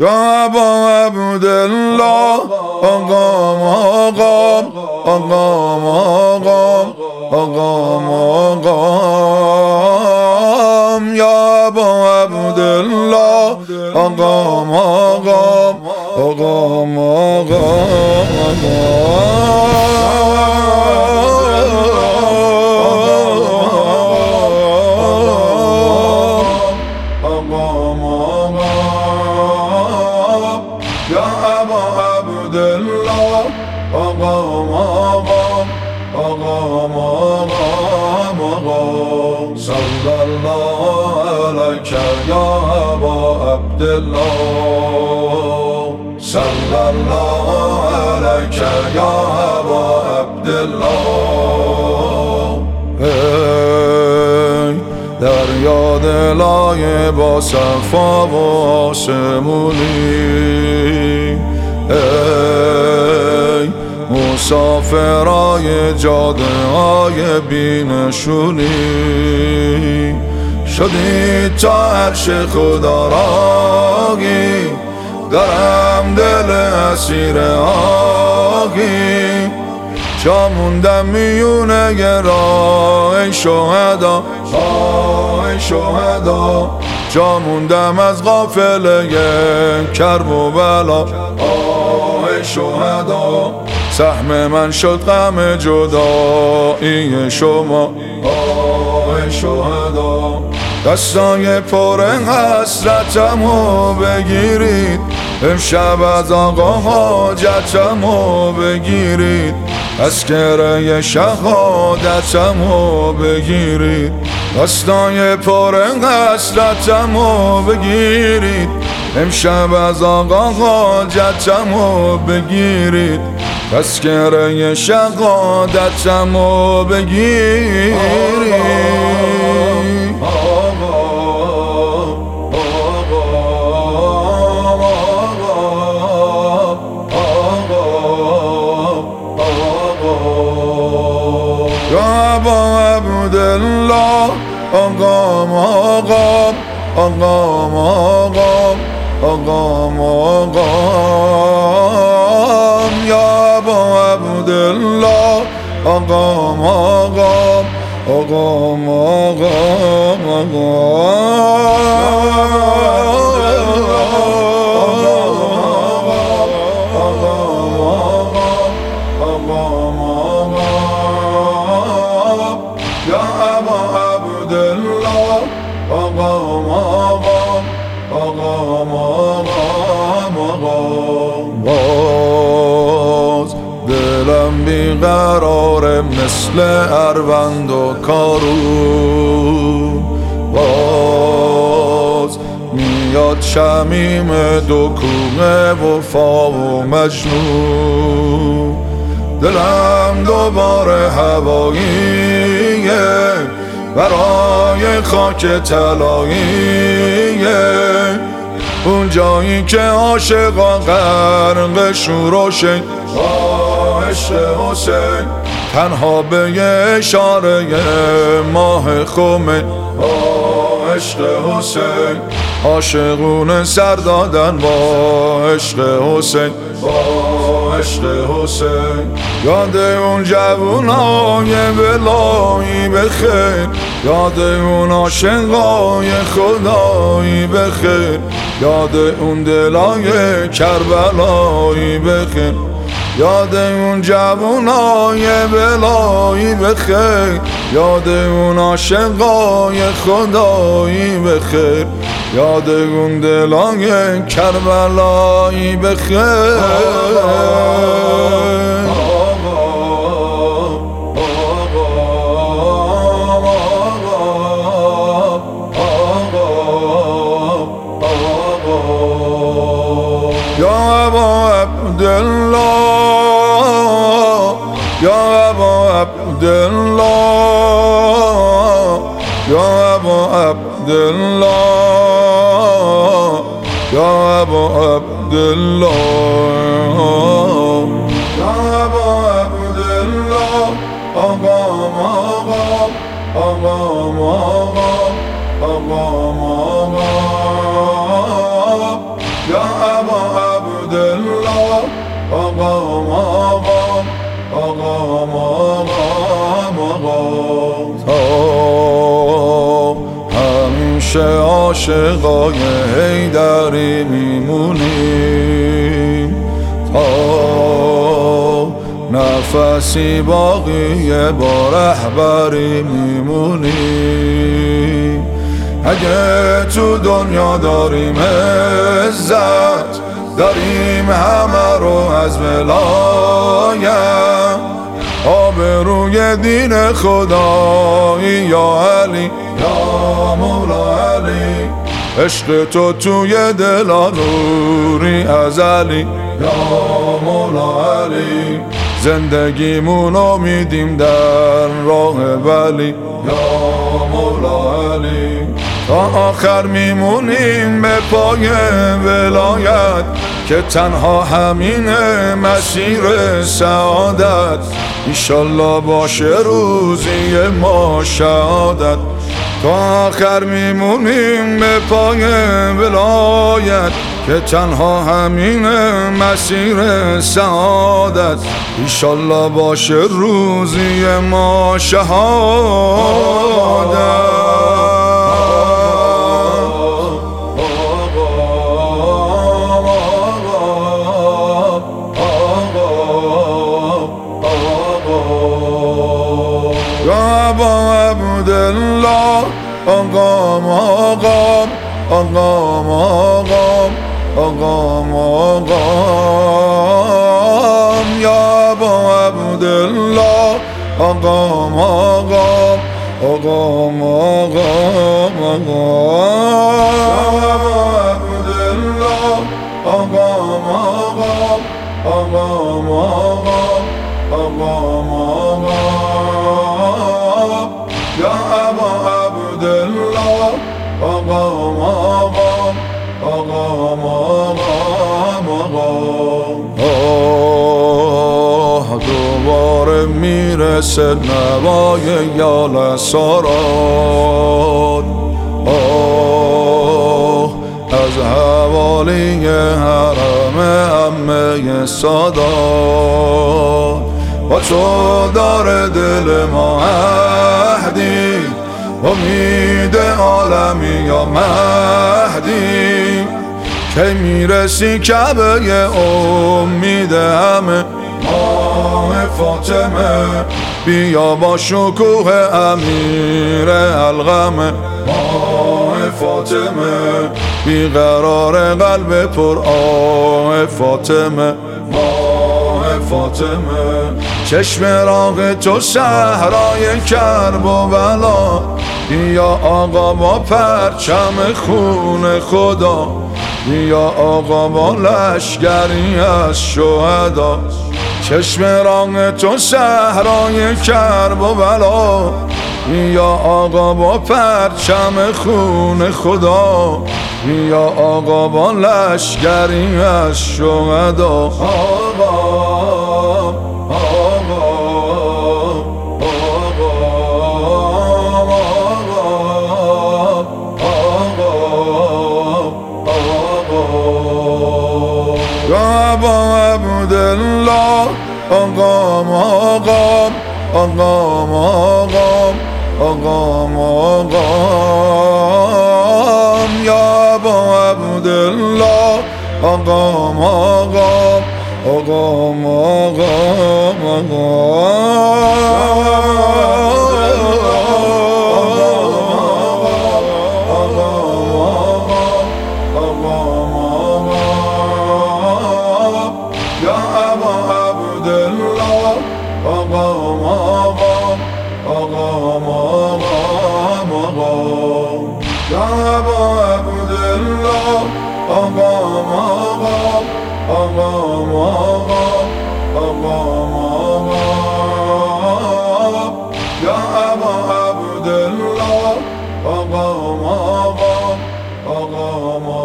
یا ابا عبدالله آقام آقام آقام آقام آقام آقام یا ابا عبدالله آقام آقام آقام آقام در یاد لای با صفا و آسمونی ای مسافرای جاده های بینشونی شدی تا عرش خدا راگی درم دل اسیر آگی چا موندم میونه گرا ای شهدا ای شهدا چا موندم از قافله کرب و بلا ای شهدا سهم من شد غم جدایی شما ای شهدا دستای پر حسرتمو بگیرید امشب از آقا حاجتمو بگیرید اسکره شهادتمو بگیرید دستای پر حسرتمو بگیرید امشب از آقا حاجتمو بگیرید اسکره شهادتمو بگیرید آقام آقام آقام آقام آقام آقام یا ابا عبدالله آقام آقام آقام آقام آقام بیقراره مثل اروند و کارون باز میاد شمیم دو کومه وفا و مجنون دلم دوباره هواییه برای خاک طلاییه اون جایی که عاشقا غرق شورشه عشق حسین تنها به اشاره ماه خمه عشق حسین عاشقون سر دادن با عشق حسین با عشق حسین یاد اون جوانای ولایی بخیر یاد اون عاشقای خدایی بخیر یاد اون دلای کربلایی بخیر یاد اون جوانای بلایی بخیر یاد اون عاشقای خدایی بخیر یاد اون دلای کربلایی بخیر یا ابا عبدالله یا ابا عبدالله یا ابا عبدالله آقام آقام آقام آقام آقام آقام یا پیش عاشقای حیدری میمونیم تا نفسی باقیه با رهبری میمونیم. اگه تو دنیا داریم عزت، داریم همه رو از ولایت، آبروی دین خدایی یا علی یا مولا علی، عشق تو توی دلا نوری ازلی یا مولا علی، زندگیمونو میدیم در راه ولی یا مولا علی، تا آخر میمونیم به پای ولایت، که تنها همین مسیر سعادت، انشالله باشه روزی ما شهادت، تا آخر میمونیم به پای ولایت، که تنها همین مسیر سعادت، انشالله باشه روزی ما شهادت. عبدالله آقام آقام آقام آقام آقام آقام یا با عبدالله آقام آقام آقام آقام آقام یا با عبدالله آقام آقام آقام آقام آقام آقام یا ابا عبدالله آقام آقام آقام آقام آقام. آه دوباره میرسه نوای یال سارات، آه از حوالی حرم امه سادات، با تو داره دل ما عهدی، امید عالمی یا مهدی، که میرسی کعبه امید همه، ماه فاطمه بیا با شکوه امیر الغمه، ماه فاطمه بیقرار قلب پر آه فاطمه، ماه فاطمه چشم راغ تو صحرای کرب و بلا، بیا آقا با پرچم خون خدا، بیا آقا با لشگری از شهدا، چشم راغ تو صحرای کرب و بلا، بیا آقا با پرچم خون خدا، بیا آقا با لشگری از شهدا. آقا آقام آقام آقام آقام آقام آقام یا ابا عبدالله آقام آقام آقام آقام آقام آقام آقام